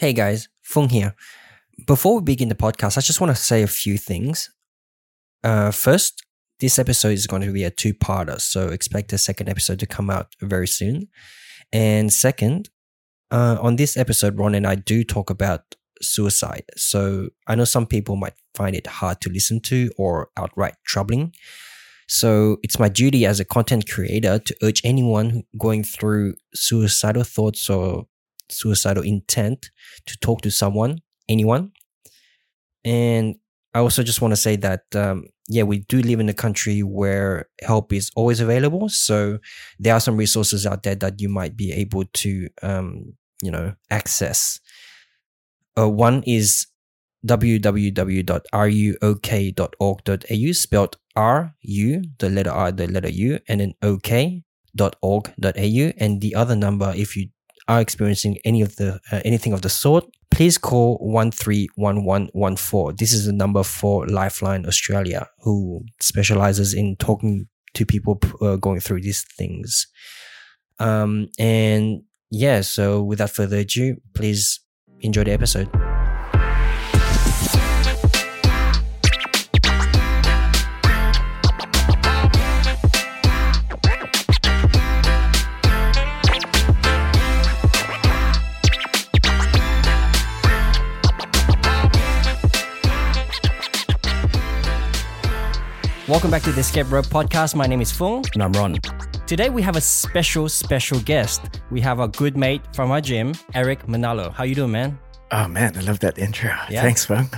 Hey guys, Foong here. Before we begin the podcast, I just want to say a few things. First, this episode is going to be a two-parter, so expect the second episode to come out very soon. And second, on this episode, Ron and I do talk about suicide. So I know some people might find it hard to listen to or outright troubling. So it's my duty as a content creator to urge anyone going through suicidal thoughts or suicidal intent to talk to anyone. And I also just want to say that we do live in a country where help is always available, so there are some resources out there that you might be able to access. One is www.ruok.org.au, spelled R-U, the letter R, the letter U, and then OK.org.au. and the other number, if you are experiencing anything of the sort, please call 131114. This is the number for Lifeline Australia, who specializes in talking to people going through these things. So without further ado, please enjoy the episode. Welcome back to the Escape Rope Podcast. My name is Foong. And I'm Ron. Today we have a special guest. We have our good mate from our gym, Eric Manalo. How you doing, man? Oh man, I love that intro. Yeah. Thanks, Foong.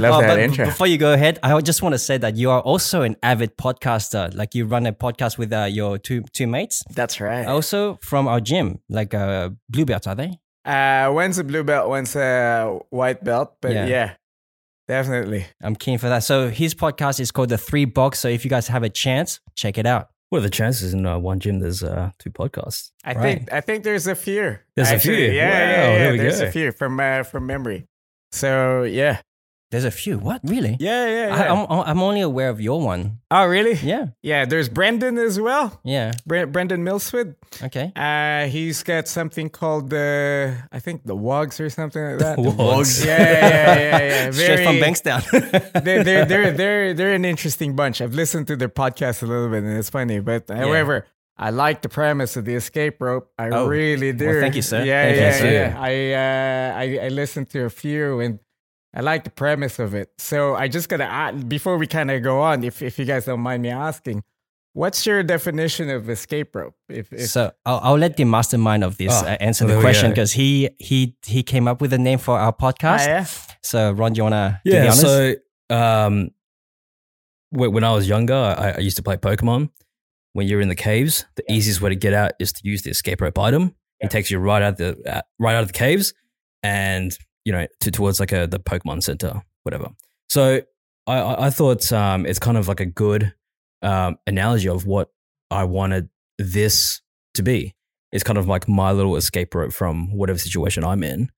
Love that intro. Before you go ahead, I just want to say that you are also an avid podcaster. Like, you run a podcast with your two mates. That's right. Also from our gym, like blue belts, are they? One's a blue belt, one's a white belt. But yeah. Definitely. I'm keen for that. So his podcast is called The 3 Boks. So if you guys have a chance, check it out. What are the chances in one gym there's two podcasts? I think there's a few. There's a few. Yeah, wow, yeah. There we there's go. A few from memory. So yeah. There's a few. What? Really? Yeah. I'm only aware of your one. Oh, really? Yeah. Yeah, there's Brendan as well. Yeah. Brendan Millswood. Okay. He's got something called the Wogs or something like that. The Wogs. Yeah. Straight from Bankstown. They're an interesting bunch. I've listened to their podcast a little bit and it's funny, but however, I like the premise of the Escape Rope. I really do. Well, thank you, sir. I listened to a few and I like the premise of it. So I just got to add, before we kind of go on, if you guys don't mind me asking, what's your definition of escape rope? So I'll let the mastermind of this answer the question, because he came up with a name for our podcast. So Ron, do you want to be honest? Yeah, so when I was younger, I used to play Pokemon. When you're in the caves, the easiest way to get out is to use the escape rope item. Yeah. It takes you right out of the caves and... towards like the Pokemon Center, whatever. So I thought it's kind of like a good analogy of what I wanted this to be. It's kind of like my little escape rope from whatever situation I'm in,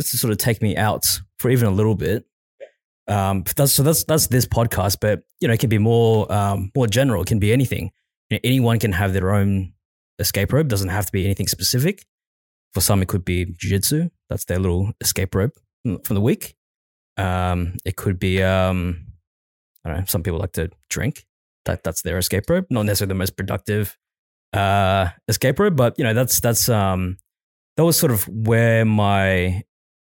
just to sort of take me out for even a little bit. That's this podcast, but it can be more general. It can be anything. Anyone can have their own escape rope. It doesn't have to be anything specific. For some, it could be jiu-jitsu. That's their little escape rope from the week. It could be, I don't know, some people like to drink. That's their escape rope. Not necessarily the most productive escape rope, but that was sort of where my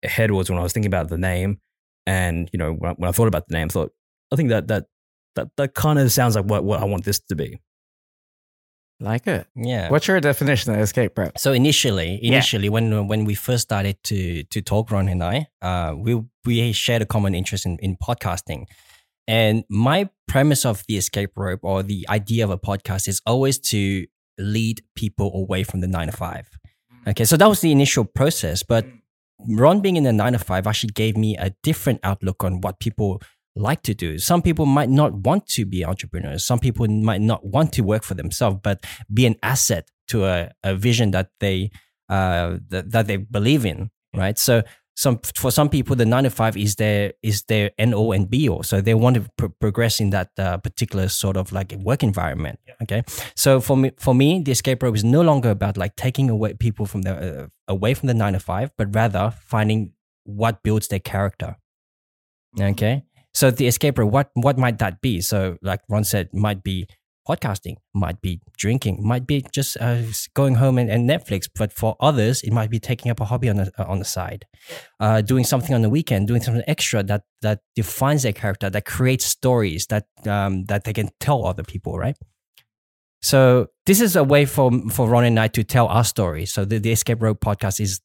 head was when I was thinking about the name. And when I thought about the name, I thought, I think that kind of sounds like what I want this to be. Like it. Yeah. What's your definition of escape rope? So initially, when we first started to talk, Ron and I, we shared a common interest in podcasting. And my premise of the escape rope, or the idea of a podcast, is always to lead people away from the 9 to 5. Okay. So that was the initial process. But Ron being in the 9 to 5 actually gave me a different outlook on what people like to do. Some people might not want to be entrepreneurs. Some people might not want to work for themselves, but be an asset to a vision that they believe in, right? So for some people, the 9 to 5 is their NO and BO. So they want to progress in that particular sort of like work environment. Yeah. Okay. So for me, the escape rope is no longer about like taking away people from away from the 9 to 5, but rather finding what builds their character. Mm-hmm. Okay. So the escape rope, what might that be? So like Ron said, might be podcasting, might be drinking, might be just going home and Netflix. But for others, it might be taking up a hobby on the side, doing something on the weekend, doing something extra that defines their character, that creates stories that they can tell other people, right? So this is a way for Ron and I to tell our story. So the Escape Rope podcast is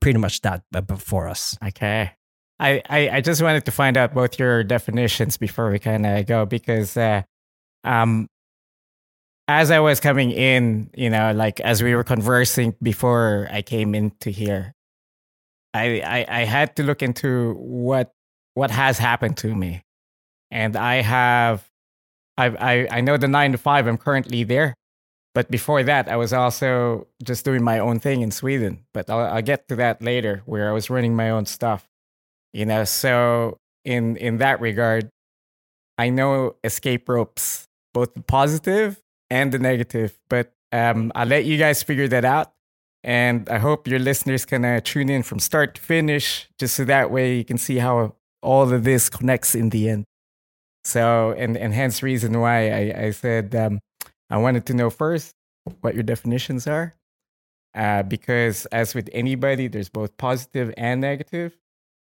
pretty much that for us. Okay. I just wanted to find out both your definitions before we kind of go, because as I was coming in, you know, like as we were conversing before I came into here, I had to look into what has happened to me. And I know the 9 to 5, I'm currently there. But before that, I was also just doing my own thing in Sweden. But I'll get to that later, where I was running my own stuff. You know, so in that regard, I know escape ropes, both the positive and the negative, but I'll let you guys figure that out. And I hope your listeners can tune in from start to finish, just so that way you can see how all of this connects in the end. So, and hence reason why I said I wanted to know first what your definitions are, because as with anybody, there's both positive and negative.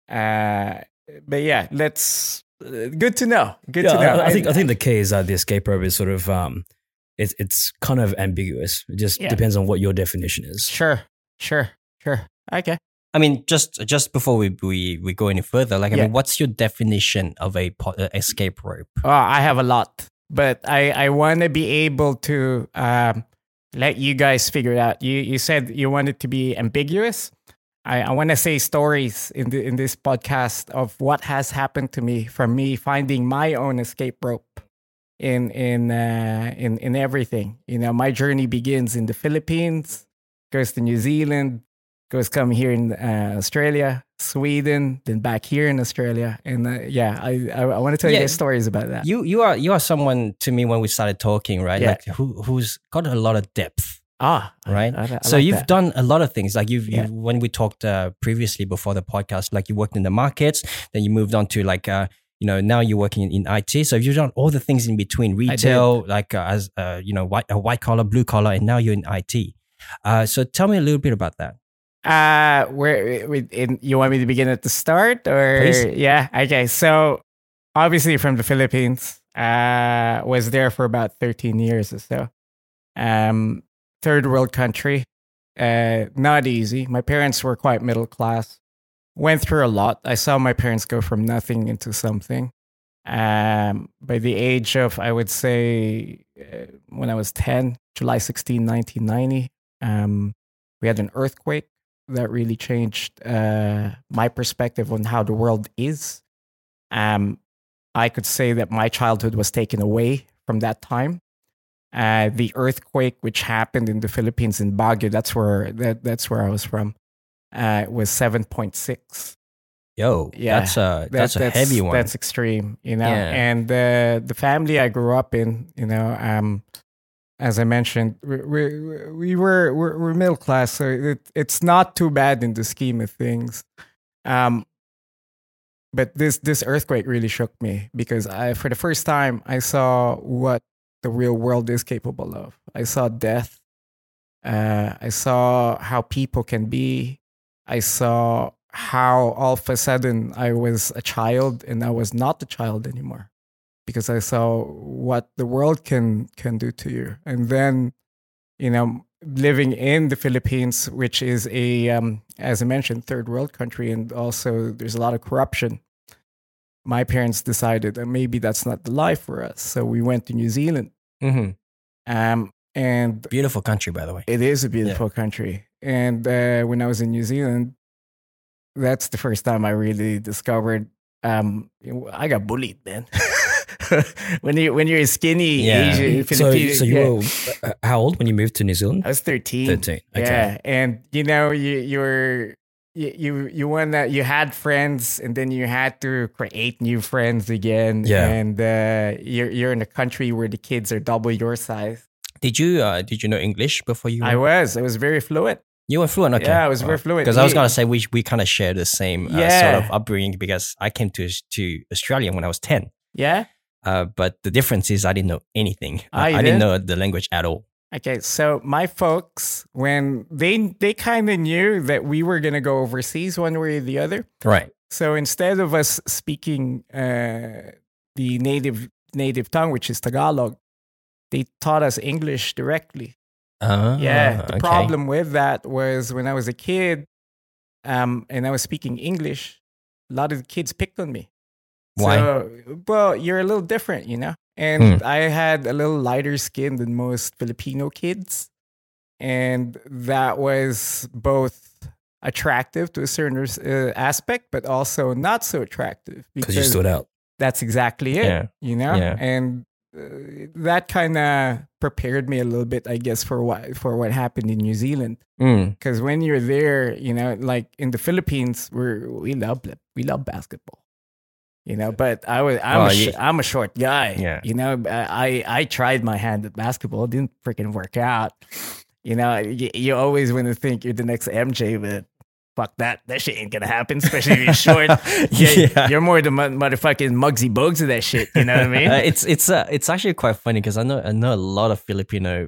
But yeah, let's. Good to know. Good to know. I think the key is the escape rope is sort of it's kind of ambiguous. It just depends on what your definition is. Sure. Okay. I mean, just before we go any further, like, I mean, what's your definition of a escape rope? Oh, I have a lot, but I want to be able to let you guys figure it out. You said you wanted to be ambiguous. I want to say stories in this podcast of what has happened to me, from me finding my own escape rope in everything. You know, my journey begins in the Philippines, goes to New Zealand, come here in Australia, Sweden, then back here in Australia, and I want to tell you guys stories about that. You are someone to me when we started talking, right? Yeah. Like who's got a lot of depth. Ah, right. I so like you've that. Done a lot of things. Like you when we talked previously before the podcast, like you worked in the markets, then you moved on to like, you know, now you're working in IT. So you've done all the things in between retail, like as you know, white collar, blue collar, and now you're in IT. So tell me a little bit about that. You want me to begin at the start, or please? Yeah, okay. So obviously from the Philippines, was there for about 13 years or so. Third world country, not easy. My parents were quite middle class. Went through a lot. I saw my parents go from nothing into something. By the age of, I would say, when I was 10, July 16, 1990, we had an earthquake that really changed my perspective on how the world is. I could say that my childhood was taken away from that time. The earthquake, which happened in the Philippines in Baguio, that's where I was from, was 7.6. Yo, yeah, that's a heavy one. That's extreme, you know. Yeah. And the family I grew up in, you know, as I mentioned, we're middle class, so it's not too bad in the scheme of things. But this earthquake really shook me, because for the first time I saw what the real world is capable of. I saw death. I saw how people can be. I saw how all of a sudden I was a child and I was not a child anymore, because I saw what the world can do to you. And then, you know, living in the Philippines, which is a, as I mentioned, third world country, and also there's a lot of corruption. My parents decided that maybe that's not the life for us. So we went to New Zealand. Mm-hmm. And beautiful country, by the way. It is a beautiful country. And when I was in New Zealand, that's the first time I really discovered I got bullied, man. when you're skinny, Asian, Filipino. So you were how old when you moved to New Zealand? I was 13. Okay. Yeah, and you know, you're... You won that. You had friends, and then you had to create new friends again. Yeah. And you're in a country where the kids are double your size. Did you know English before you? I was very fluent. You were fluent, okay? Yeah, I was very fluent. Because I was gonna say we kind of share the same sort of upbringing, because I came to Australia when I was 10. Yeah. But the difference is I didn't know anything. I didn't know the language at all. Okay, so my folks, when they kind of knew that we were going to go overseas one way or the other. Right. So instead of us speaking the native tongue, which is Tagalog, they taught us English directly. The problem with that was when I was a kid and I was speaking English, a lot of the kids picked on me. Why? So, well, you're a little different, you know? And I had a little lighter skin than most Filipino kids. And that was both attractive to a certain aspect, but also not so attractive. Because you stood out. That's exactly it, you know? Yeah. And that kind of prepared me a little bit, I guess, for what happened in New Zealand. Because when you're there, you know, like in the Philippines, we love basketball. You know, but I'm a short guy. Yeah. You know, I tried my hand at basketball. It didn't freaking work out. You know, you always want to think you're the next MJ, but fuck that. That shit ain't going to happen, especially if you're short. You're more the motherfucking Muggsy Bogues of that shit. You know what I mean? It's actually quite funny because I know a lot of Filipino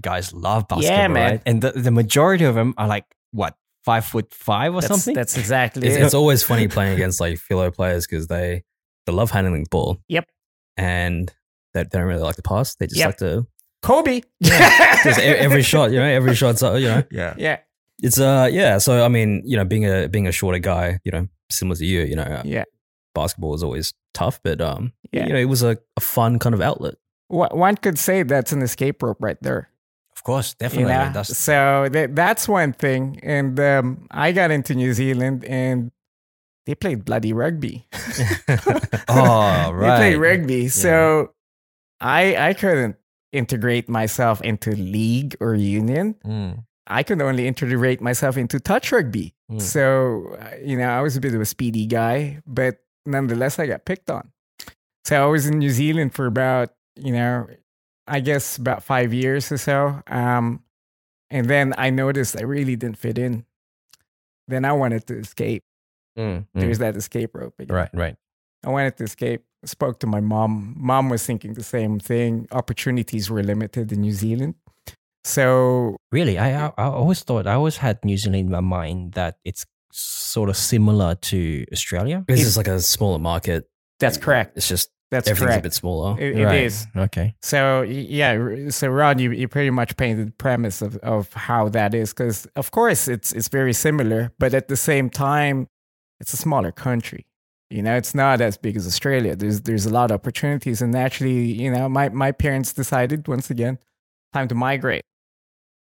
guys love basketball, right? And the majority of them are like, what? 5'5" or something. That's exactly it. It's always funny playing against like fellow players because they love handling the ball. Yep. And they don't really like to pass. They just like to Kobe. Yeah. Just every shot, you know, every shot's you know. Yeah. Yeah. It's So I mean, you know, being a shorter guy, you know, similar to you, you know. Basketball is always tough, but you know, it was a fun kind of outlet. One could say that's an escape rope right there. Of course, definitely. You know? So that's one thing. And I got into New Zealand and they played bloody rugby. Oh, right. They played rugby. Yeah. So I couldn't integrate myself into league or union. I could only integrate myself into touch rugby. So, you know, I was a bit of a speedy guy, but nonetheless, I got picked on. So I was in New Zealand for about, you know, I guess about 5 years or so. And then I noticed I really didn't fit in. Then I wanted to escape. There's that escape rope again. Right. I wanted to escape. I spoke to my mom. Mom was thinking the same thing. Opportunities were limited in New Zealand. So really, I always thought, I always had New Zealand in my mind that it's sort of similar to Australia. This is like a smaller market. That's correct. It's just that's everything's correct. A bit smaller. It is. Okay. So, yeah. So, Ron, you pretty much painted the premise of how that is. Because, of course, it's very similar. But at the same time, it's a smaller country. You know, it's not as big as Australia. There's a lot of opportunities. And actually, you know, my parents decided, once again, time to migrate.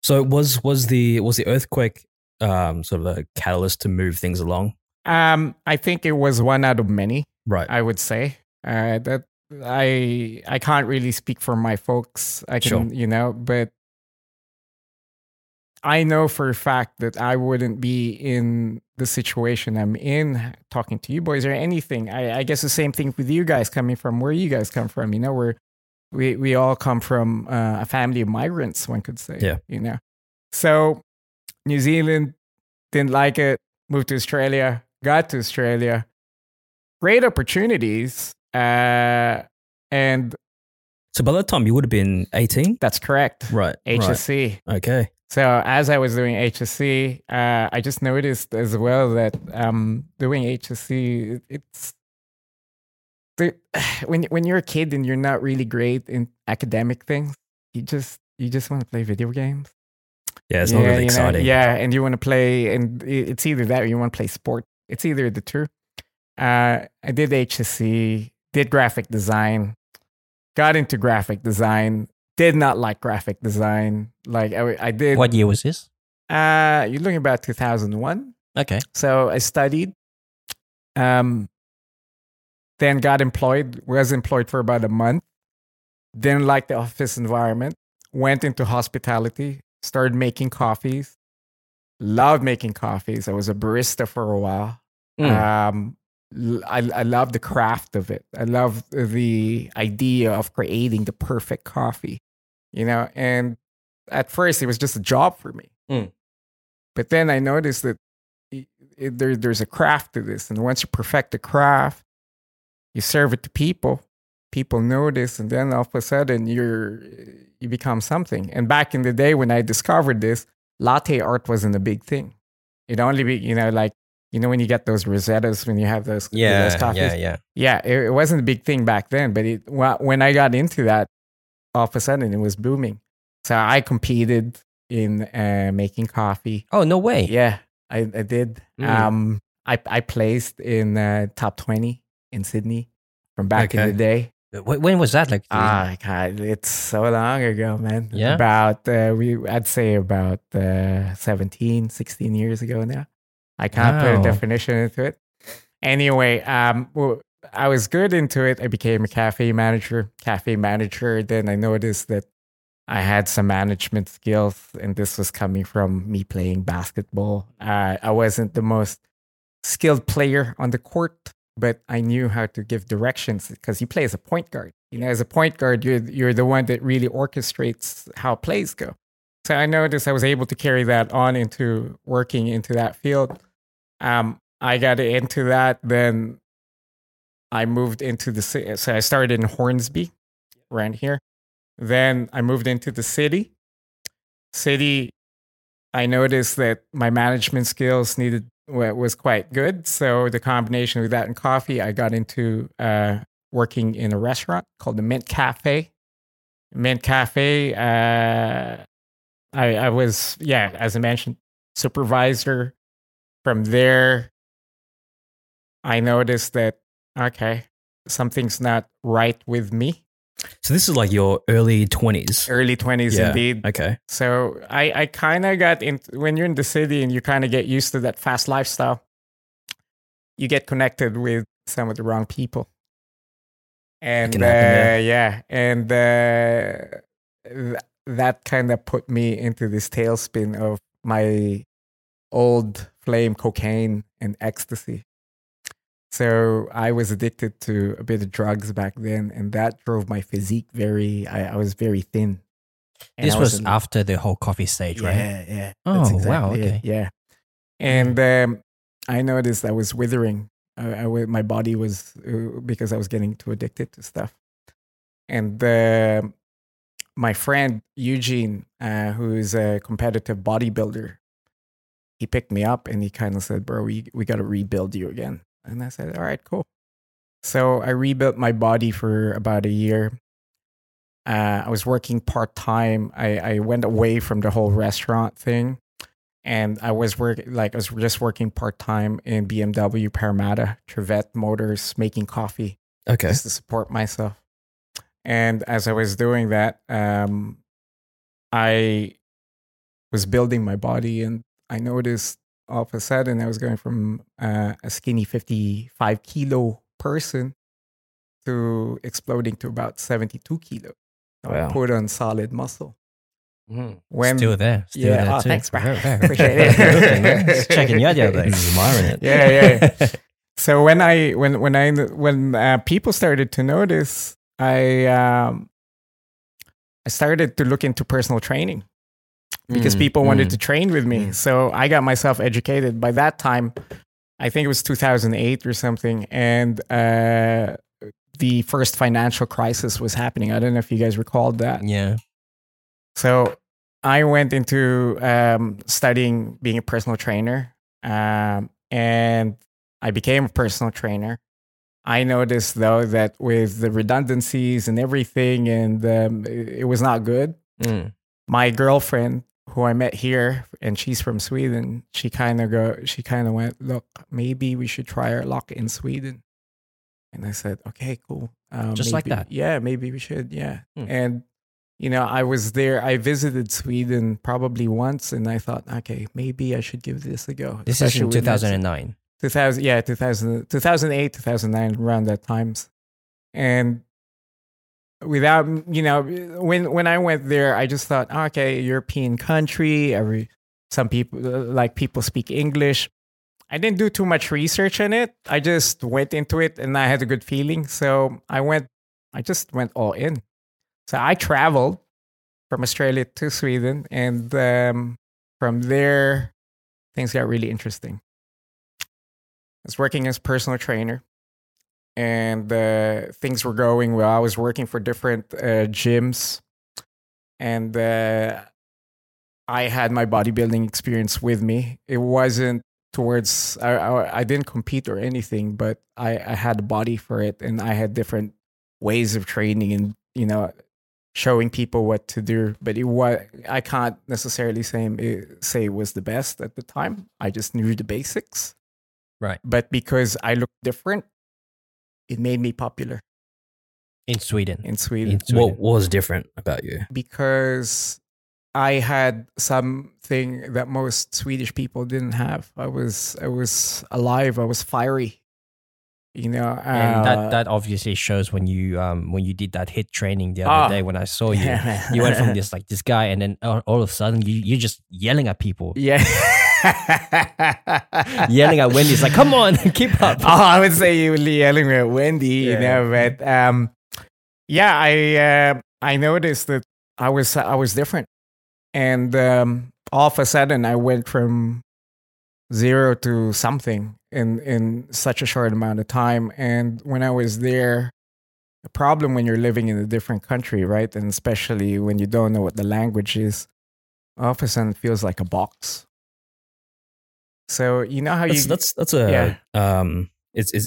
So, was the earthquake sort of a catalyst to move things along? I think it was one out of many, right? I would say. That I can't really speak for my folks. I can, you know, but I know for a fact that I wouldn't be in the situation I'm in talking to you boys or anything. I guess the same thing with you guys coming from where you guys come from, you know, where we all come from a family of migrants, one could say, you know. So New Zealand, didn't like it, moved to Australia, got to Australia. Great opportunities. And so by that time you would have been 18? That's correct. Right. HSC. Right. Okay. So as I was doing HSC, I just noticed as well that doing HSC, when you're a kid and you're not really great in academic things, you just want to play video games. Yeah, it's not really exciting. Know, yeah, and you want to play, and it's either that or you want to play sport. It's either the two. I did HSC. Did graphic design, got into graphic design, did not like graphic design. Like I did. What year was this? You're looking about 2001. Okay. So I studied, then got employed, was employed for about a month. Didn't like the office environment, went into hospitality, started making coffees, Loved making coffees. I was a barista for a while. I love the craft of it. I love the idea of creating the perfect coffee, you know? And at first, it was just a job for me. But then I noticed that there's a craft to this. And once you perfect the craft, you serve it to people. People notice, and then all of a sudden, you become something. And back in the day when I discovered this, latte art wasn't a big thing. It only be, you know, like, you know, when you get those Rosettas, when you have those, those coffees. It wasn't a big thing back then, but it, when I got into that, all of a sudden it was booming. So I competed in making coffee. Oh, no way. Yeah, I did. I placed in top 20 in Sydney from back in the day. When was that? Like, God, it's so long ago, man. Yeah. About, I'd say about 16 years ago now. I can't put a definition into it. Anyway, I was good into it. I became a cafe manager. Then I noticed that I had some management skills, and this was coming from me playing basketball. I wasn't the most skilled player on the court, but I knew how to give directions because you play as a point guard. You know, as a point guard, you're the one that really orchestrates how plays go. So I noticed I was able to carry that on into working into that field. I got into that. Then I moved into the city. So I started in Hornsby, around here. Then I moved into the city. I noticed that my management skills was quite good. So the combination of that and coffee, I got into working in a restaurant called the Mint Cafe. Mint Cafe, I was, as I mentioned, supervisor. From there, I noticed that, okay, something's not right with me. So this is like your early 20s. Early 20s, yeah. Indeed. Okay. So I kind of got in, when you're in the city and you kind of get used to that fast lifestyle, you get connected with some of the wrong people. And that kind of put me into this tailspin of my old flame, cocaine and ecstasy. So I was addicted to a bit of drugs back then, and that drove my physique I was very thin. This was after the whole coffee stage, right? Yeah. Oh, exactly, wow. Okay. Yeah. And I noticed I was withering. My body was, because I was getting too addicted to stuff. And my friend, Eugene, who is a competitive bodybuilder, he picked me up and he kind of said, bro, we got to rebuild you again. And I said, all right, cool. So I rebuilt my body for about a year. I was working part-time. I went away from the whole restaurant thing. And I was just working part-time in BMW, Parramatta, Trivette Motors, making coffee. Okay. Just to support myself. And as I was doing that, I was building my body, and I noticed all of a sudden I was going from a skinny 55-kilo person to exploding to about 72 kilos. Wow. I put on solid muscle. Still there oh, too. Thanks, bro. Just checking you out the other day. Admiring it. Yeah. So when people started to notice, I started to look into personal training because people wanted to train with me. So I got myself educated. By that time, I think it was 2008 or something, and the first financial crisis was happening. I don't know if you guys recalled that. Yeah. So I went into studying being a personal trainer, and I became a personal trainer. I noticed, though, that with the redundancies and everything, and it was not good. My girlfriend, who I met here, and she's from Sweden, she kind of went, look, maybe we should try our luck in Sweden. And I said, okay, cool. Just maybe, like that. Yeah, maybe we should. Yeah. And, you know, I was there. I visited Sweden probably once, and I thought, okay, maybe I should give this a go. This is in 2009. 2008, 2009, around that times. And without, you know, when I went there, I just thought, okay, European country, every Some people, like, people speak English. I didn't do too much research in it. I just went into it and I had a good feeling. So I just went all in. So I traveled from Australia to Sweden. And from there, things got really interesting. I was working as a personal trainer. And things were going well. I was working for different gyms. And I had my bodybuilding experience with me. It wasn't towards, I didn't compete or anything, but I had a body for it. And I had different ways of training and, you know, showing people what to do. But I can't necessarily say it was the best at the time. I just knew the basics. Right. But because I looked different, it made me popular. In Sweden. What was different about you? Because I had something that most Swedish people didn't have. I was alive. I was fiery. You know, and that obviously shows when you did that HIIT training the other day when I saw you. Yeah. You went from this guy, and then all of a sudden you're just yelling at people. Yeah. Yelling at Wendy's like, come on, keep up. Oh, I would say you were yelling at Wendy, you know. But I noticed that I was different, and all of a sudden I went from zero to something in such a short amount of time. And when I was there, the problem when you're living in a different country, right, and especially when you don't know what the language is, all of a sudden it feels like a box. So you know how it's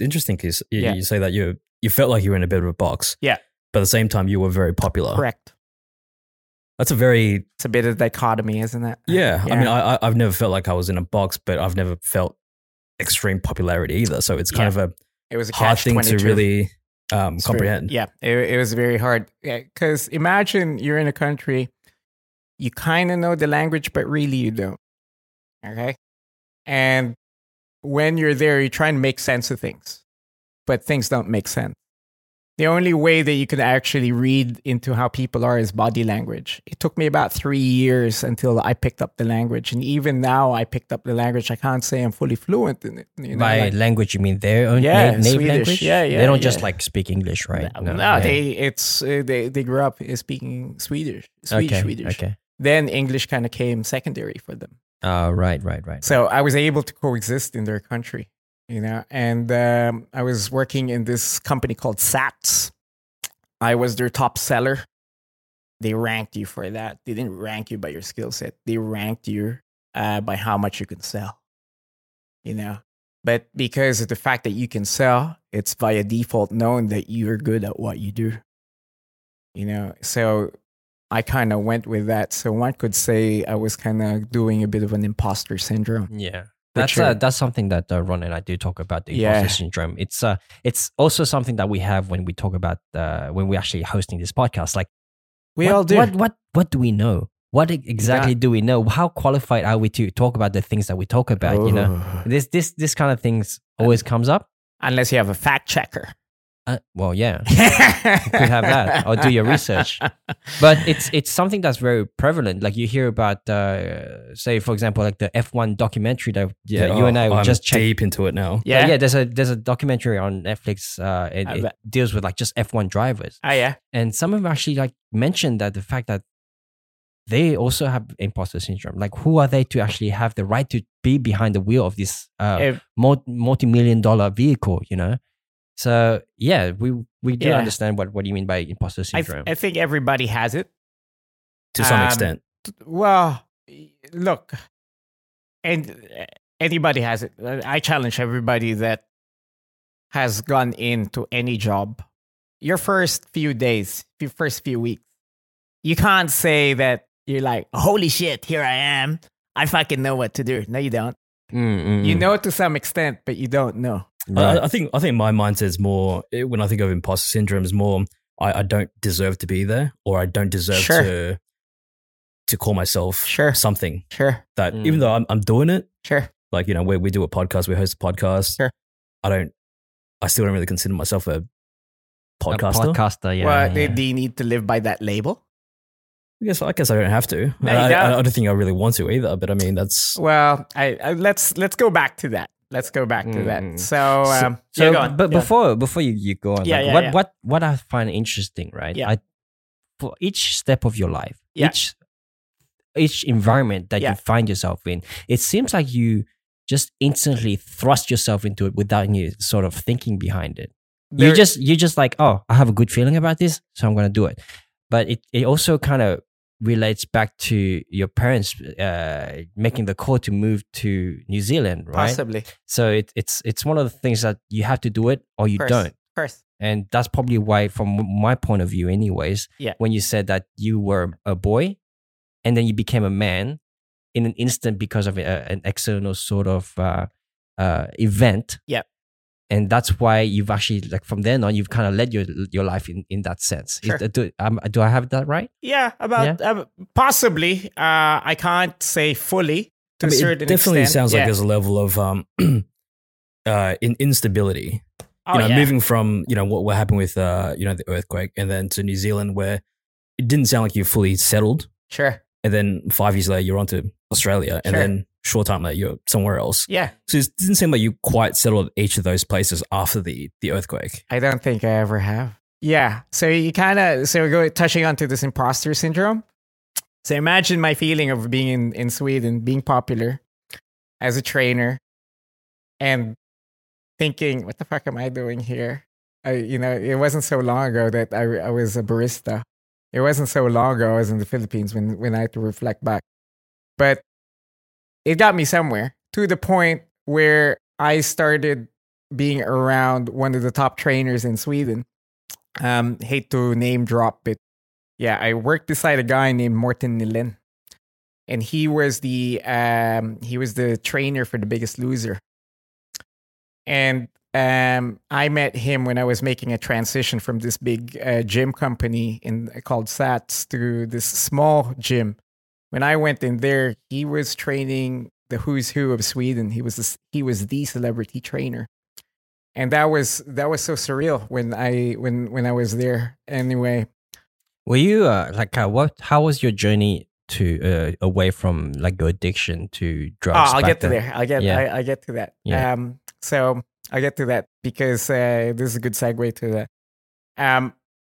interesting because you say that you felt like you were in a bit of a box, yeah, but at the same time you were very popular. Correct. That's it's a bit of a dichotomy, isn't it? Yeah, yeah. I mean, I've never felt like I was in a box, but I've never felt extreme popularity either. So it's kind of a hard thing to really comprehend. Very, it was very hard because imagine you're in a country, you kind of know the language, but really you don't. Okay. And when you're there, you're trying to make sense of things, but things don't make sense. The only way that you can actually read into how people are is body language. It took me about 3 years until I picked up the language. And even now I picked up the language. I can't say I'm fully fluent in it. You know, by language, you mean their own native language? Yeah. They don't just speak English, right? No. They grew up speaking Swedish. Okay. Then English kind of came secondary for them. Right. So I was able to coexist in their country, you know, and I was working in this company called Sats. I was their top seller. They ranked you for that. They didn't rank you by your skill set. They ranked you by how much you can sell, you know. But because of the fact that you can sell, it's via default known that you're good at what you do, you know. So I kind of went with that. So one could say I was kind of doing a bit of an imposter syndrome. Yeah. That's something that Ron and I do talk about, the imposter syndrome. It's also something that we have when we talk about when we're actually hosting this podcast. Like, we all do. What do we know? What exactly do we know? How qualified are we to talk about the things that we talk about? Oh. You know, this kind of things always comes up. Unless you have a fact checker. Well, yeah, you could have that or do your research. But it's something that's very prevalent. Like you hear about, say, for example, like the F1 documentary that you and I were just checking. I'm deep into it now. Yeah. Yeah, there's a documentary on Netflix. It deals with just F1 drivers. Oh, yeah. And some of them actually mentioned that the fact that they also have imposter syndrome. Like, who are they to actually have the right to be behind the wheel of this multi-million-dollar vehicle, you know? So we do understand what you mean by imposter syndrome. I think everybody has it to some extent. Well, look, and anybody has it. I challenge everybody that has gone into any job. Your first few days, your first few weeks, you can't say that you're like, holy shit, here I am. I fucking know what to do. No, you don't. Mm-mm. You know to some extent, but you don't know. Right. I think my mindset is more, when I think of imposter syndrome, is more I don't deserve to be there, or I don't deserve to call myself something. Sure. That even though I'm doing it, like, you know, we do a podcast, we host a podcast. Sure. I still don't really consider myself a podcaster. Well, do you need to live by that label? I guess I don't have to. I don't think I really want to either. But I mean, that's let's go back to that. Let's go back to that. So go on. But before you go on, what I find interesting, right? Yeah. For each step of your life, each environment that you find yourself in, it seems like you just instantly thrust yourself into it without any sort of thinking behind it. You're just like, oh, I have a good feeling about this, so I'm going to do it. But it also kind of relates back to your parents making the call to move to New Zealand, right? Possibly. So it's one of the things that you have to do it or you don't. First. And that's probably why, from my point of view anyways, when you said that you were a boy and then you became a man in an instant because of an external sort of event. Yeah. And that's why you've actually, like, from then on, you've kind of led your life in that sense. Sure. Do I have that right? Yeah, possibly. I can't say fully to a certain extent. It definitely sounds like there's a level of instability. Moving from, what happened with, the earthquake and then to New Zealand where it didn't sound like you fully settled. Sure. And then 5 years later, you're on to Australia. Sure. And then short time later, you're somewhere else. Yeah. So it didn't seem like you quite settled at each of those places after the earthquake. I don't think I ever have. Yeah. So we're touching onto this imposter syndrome. So imagine my feeling of being in Sweden, being popular as a trainer and thinking, what the fuck am I doing here? It wasn't so long ago that I was a barista. It wasn't so long ago I was in the Philippines when I had to reflect back. But it got me somewhere, to the point where I started being around one of the top trainers in Sweden. Hate to name drop it. Yeah, I worked beside a guy named Morten Nilen, and he was the trainer for The Biggest Loser. And I met him when I was making a transition from this big gym company called Sats to this small gym. When I went in there, he was training the who's who of Sweden. He was the celebrity trainer, and that was so surreal when I was there. Anyway, were you what? How was your journey to away from your addiction to drugs? Oh, I'll get to there. I get to that. Yeah. So I'll get to that because this is a good segue to that.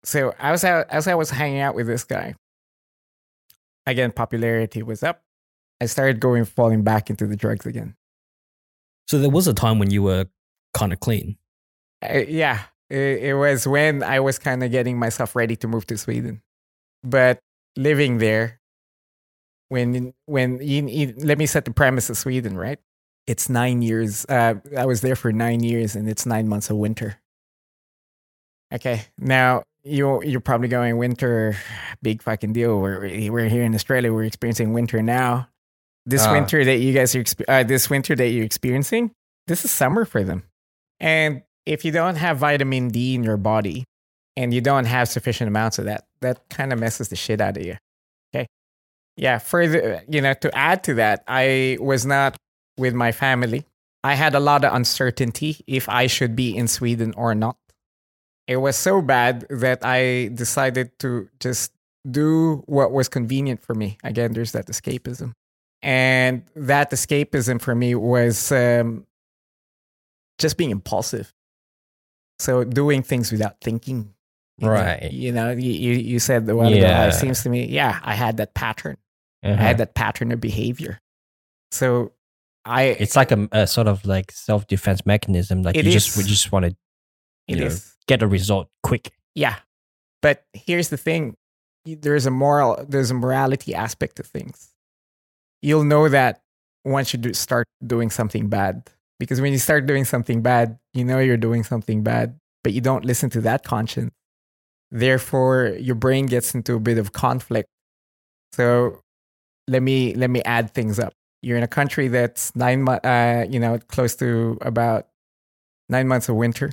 So I was out, as I was hanging out with this guy. Again, popularity was up. I started falling back into the drugs again. So there was a time when you were kind of clean. It was when I was kind of getting myself ready to move to Sweden. But living there, when you, let me set the premise of Sweden, right? It's 9 years. I was there for 9 years, and it's 9 months of winter. Okay, now. You're probably going, winter, big fucking deal. We're here in Australia. We're experiencing winter now. This winter that you're experiencing, this is summer for them. And if you don't have vitamin D in your body, and you don't have sufficient amounts of that, that kind of messes the shit out of you. Okay, yeah. Further, to add to that, I was not with my family. I had a lot of uncertainty if I should be in Sweden or not. It was so bad that I decided to just do what was convenient for me. Again, there's that escapism. And that escapism for me was just being impulsive. So doing things without thinking. Right. You said the one ago, it seems to me, I had that pattern. Uh-huh. I had that pattern of behavior. So it's like a sort of like self-defense mechanism. Like we just want to get a result quick. Yeah. But here's the thing. There's a morality aspect to things. You'll know that once you start doing something bad. Because when you start doing something bad, you know you're doing something bad, but you don't listen to that conscience. Therefore, your brain gets into a bit of conflict. So let me add things up. You're in a country that's close to about 9 months of winter.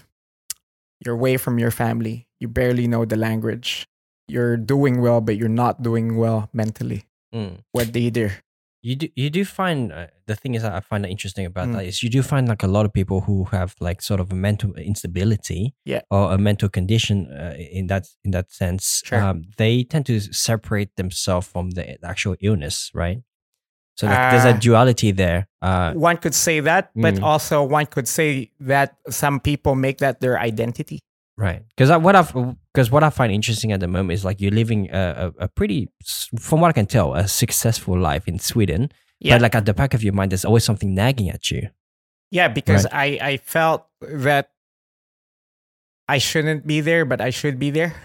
You're away from your family. You barely know the language. You're doing well, but you're not doing well mentally. Mm. What do you do? You do find the thing is that I find that interesting about that is you do find like a lot of people who have like sort of a mental instability or a mental condition in that sense. Sure. They tend to separate themselves from the actual illness, right? So there's a duality there. One could say that, but also one could say that some people make that their identity. Right, because what I find interesting at the moment is like you're living a pretty, from what I can tell, a successful life in Sweden. Yeah. But like at the back of your mind, there's always something nagging at you. Yeah, because right. I felt that I shouldn't be there, but I should be there.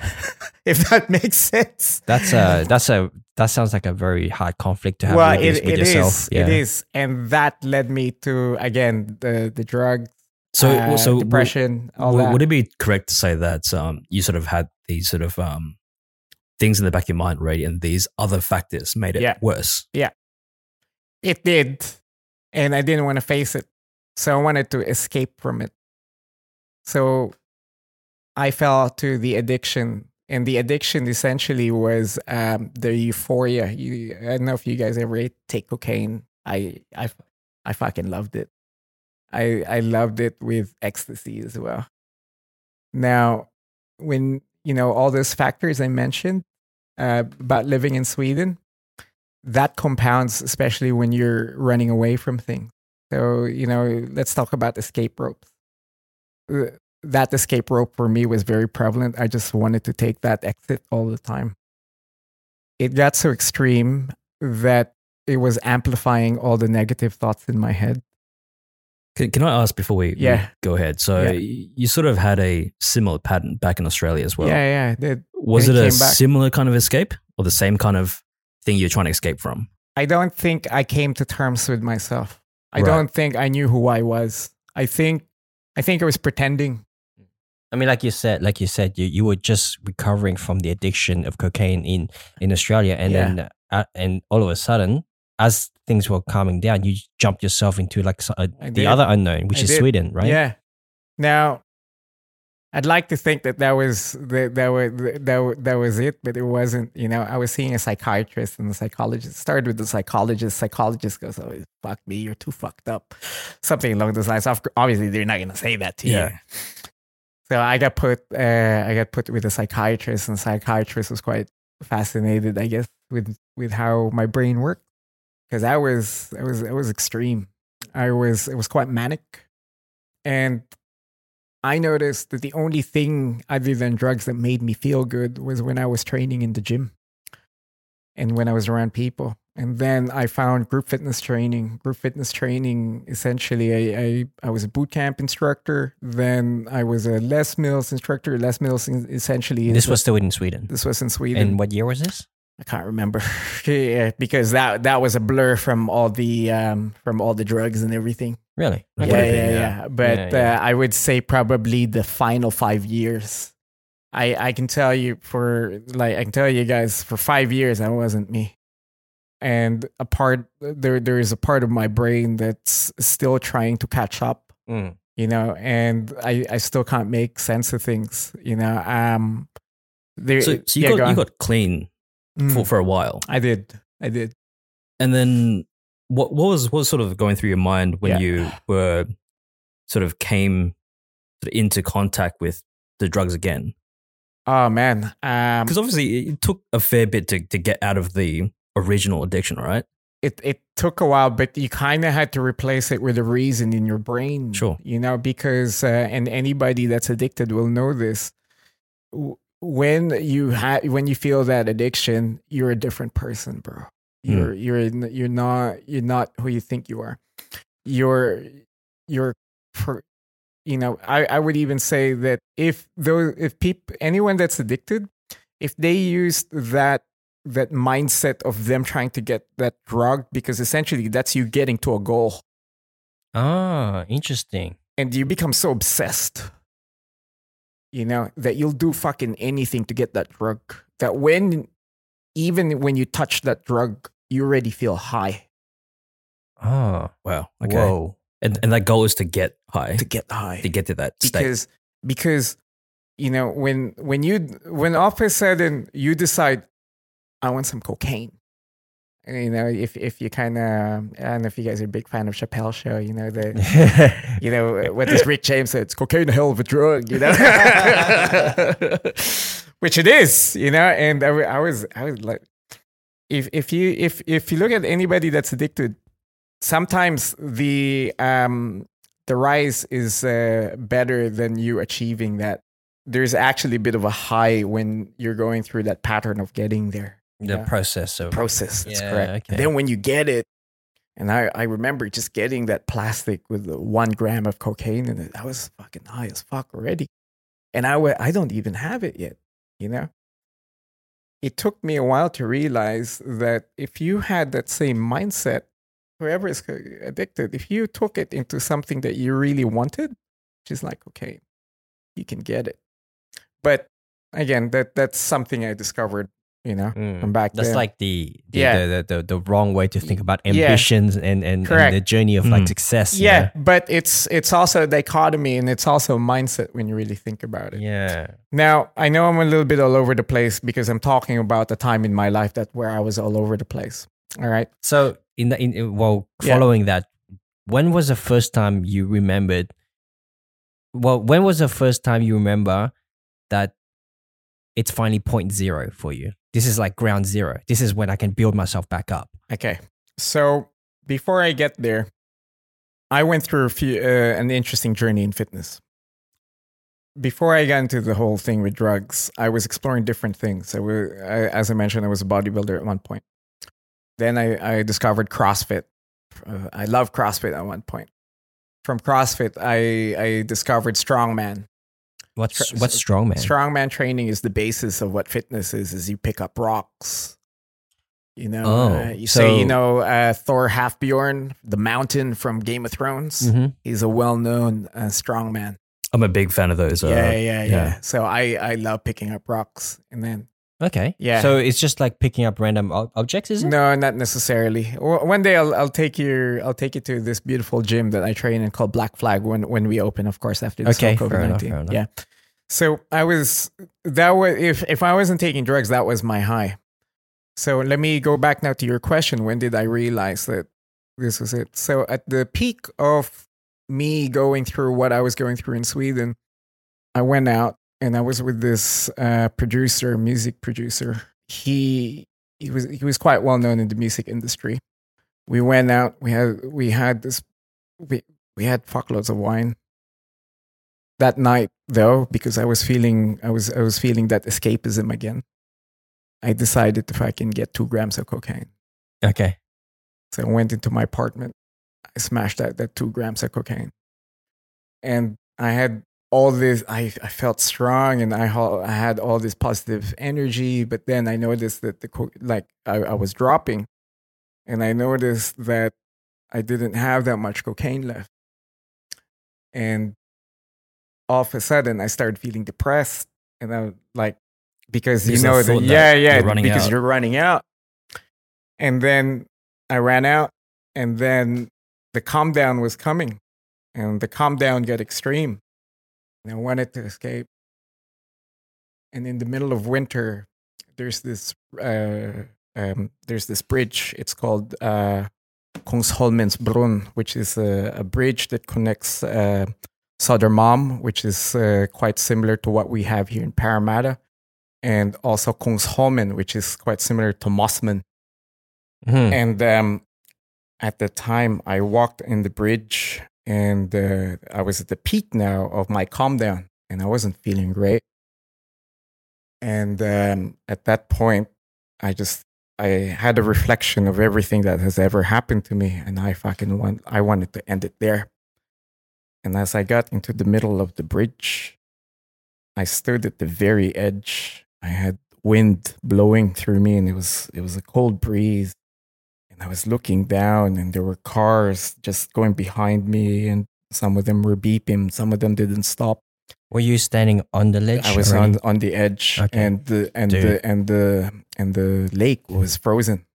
If that makes sense. That sounds like a very hard conflict to have with yourself. Is, yeah. It is, and that led me to again the drugs. So depression, all that. Would it be correct to say that you sort of had these sort of things in the back of your mind, right? And these other factors made it worse. Yeah, it did. And I didn't want to face it. So I wanted to escape from it. So I fell to the addiction. And the addiction essentially was the euphoria. I don't know if you guys ever take cocaine. I fucking loved it. I loved it with ecstasy as well. Now, when, all those factors I mentioned about living in Sweden, that compounds, especially when you're running away from things. So, let's talk about escape ropes. That escape rope for me was very prevalent. I just wanted to take that exit all the time. It got so extreme that it was amplifying all the negative thoughts in my head. Can I ask before we go ahead? So you sort of had a similar pattern back in Australia as well. Yeah, yeah. Was it a similar kind of escape or the same kind of thing you're trying to escape from? I don't think I came to terms with myself. I don't think I knew who I was. I think I was pretending. I mean, like you said, you were just recovering from the addiction of cocaine in Australia, and then and all of a sudden, as things were calming down, you jumped yourself into like the other unknown, which is Sweden, right? Yeah. Now, I'd like to think that was it, but it wasn't. I was seeing a psychiatrist and a psychologist. Started with the psychologist. Psychologist goes, "Oh, fuck me, you're too fucked up," something along those lines. Obviously, they're not going to say that to you. So I got put with a psychiatrist, and the psychiatrist was quite fascinated, I guess, with how my brain worked. Because I was extreme. It was quite manic. And I noticed that the only thing other than drugs that made me feel good was when I was training in the gym and when I was around people. And then I found group fitness training. Group fitness training, essentially, I was a boot camp instructor. Then I was a Les Mills instructor. Les Mills essentially... This was still in Sweden? This was in Sweden. And what year was this? I can't remember because that was a blur from all the drugs and everything. Really? Yeah. But I would say probably the final 5 years. I can tell you for 5 years that wasn't me. And there is a part of my brain that's still trying to catch up. And I still can't make sense of things. You got clean. For a while. I did. And then what was sort of going through your mind when you were came into contact with the drugs again? Oh man. Because obviously it took a fair bit to get out of the original addiction, right? It took a while, but you kind of had to replace it with a reason in your brain. Sure. Because and anybody that's addicted will know this. When you feel that addiction, you're a different person, bro. You're not who you think you are. I would even say that anyone that's addicted, if they used that mindset of them trying to get that drug, because essentially that's you getting to a goal. Ah, interesting. And you become so obsessed. That you'll do fucking anything to get that drug. That even when you touch that drug, you already feel high. Oh, wow. Okay. Whoa. And that goal is to get high. To get high. To get to that state. Because when all of a sudden you decide, I want some cocaine. you know, if you kind of, I don't know if you guys are a big fan of Chappelle's Show, you know, the, you know, what does Rick James say? It's cocaine, a hell of a drug, you know, which it is, you know. And I was like, if you look at anybody that's addicted, sometimes the rise is better than you achieving that. There's actually a bit of a high when you're going through that pattern of getting there. The process of process. That's correct. Okay. And then when you get it, and I remember just getting that plastic with 1 gram of cocaine in it. I was fucking high as fuck already, and I don't even have it yet. You know, it took me a while to realize that if you had that same mindset, whoever is addicted, if you took it into something that you really wanted, which is like cocaine, you can get it. But again, that's something I discovered. You know, from back then. That's like the wrong way to think about ambitions and the journey of like success. Yeah, you know? But it's also a dichotomy, and it's also a mindset when you really think about it. Yeah. Now, I know I'm a little bit all over the place because I'm talking about a time in my life where I was all over the place. All right. So following that, when was the first time you remembered? Well, when was the first time you remember that it's finally 0.0 for you? This is like ground zero. This is when I can build myself back up. Okay. So before I get there, I went through an interesting journey in fitness. Before I got into the whole thing with drugs, I was exploring different things. As I mentioned, I was a bodybuilder at one point. Then I discovered CrossFit. I love CrossFit at one point. From CrossFit, I discovered strongman. What's strongman? Strongman training is the basis of what fitness is you pick up rocks. You know, Thor Hafbjorn, the mountain from Game of Thrones. Mm-hmm. He's a well-known strongman. I'm a big fan of those. Yeah. So I love picking up rocks. And then. Okay. Yeah. So it's just like picking up random objects, is it? No, not necessarily. One day I'll take you to this beautiful gym that I train in called Black Flag when we open, of course, after this whole COVID-19. Yeah. So if I wasn't taking drugs, that was my high. So let me go back now to your question. When did I realize that this was it? So at the peak of me going through what I was going through in Sweden, I went out. And I was with this music producer. He was quite well known in the music industry. We went out. We had fuckloads of wine. That night, though, because I was feeling that escapism again, I decided if I can get 2 grams of cocaine. Okay. So I went into my apartment. I smashed that 2 grams of cocaine, and I had. All this, I felt strong, and I had all this positive energy. But then I noticed that I was dropping, and I noticed that I didn't have that much cocaine left. And all of a sudden, I started feeling depressed, and I'm like, because you're running out. And then I ran out, and then the calm down was coming, and the calm down got extreme. And I wanted to escape. And in the middle of winter, there's this bridge. It's called Kungsholmensbrunn, which is a bridge that connects Södermalm, which is quite similar to what we have here in Parramatta, and also Kongsholmen, which is quite similar to Mossman. Mm-hmm. And at the time, I walked in the bridge. And I was at the peak now of my calm down, and I wasn't feeling great. And at that point, I had a reflection of everything that has ever happened to me, and I wanted to end it there. And as I got into the middle of the bridge, I stood at the very edge. I had wind blowing through me, and it was a cold breeze. And I was looking down, and there were cars just going behind me, and some of them were beeping, some of them didn't stop. Were you standing on the ledge? I was on the edge, okay. and the lake was frozen.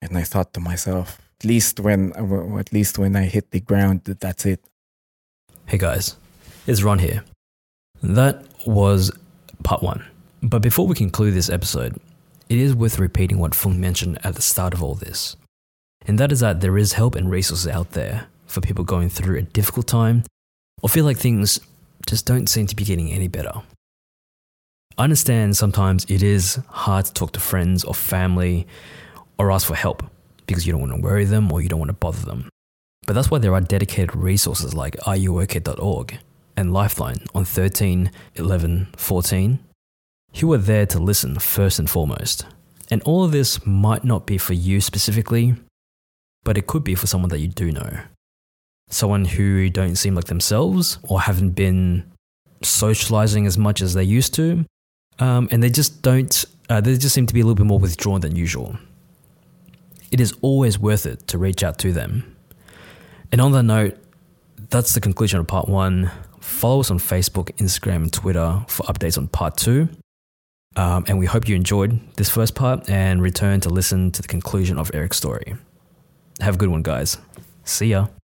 And I thought to myself, at least when I hit the ground, that's it. Hey guys, it's Ron here. That was part 1. But before we conclude this episode, it is worth repeating what Foong mentioned at the start of all this. And that is that there is help and resources out there for people going through a difficult time or feel like things just don't seem to be getting any better. I understand sometimes it is hard to talk to friends or family or ask for help because you don't want to worry them or you don't want to bother them. But that's why there are dedicated resources like RUOK.org and Lifeline on 13, 11, 14, who are there to listen first and foremost. And all of this might not be for you specifically, but it could be for someone that you do know. Someone who don't seem like themselves or haven't been socializing as much as they used to, and they just seem to be a little bit more withdrawn than usual. It is always worth it to reach out to them. And on that note, that's the conclusion of part one. Follow us on Facebook, Instagram, and Twitter for updates on part two. And we hope you enjoyed this first part and return to listen to the conclusion of Eric's story. Have a good one, guys. See ya.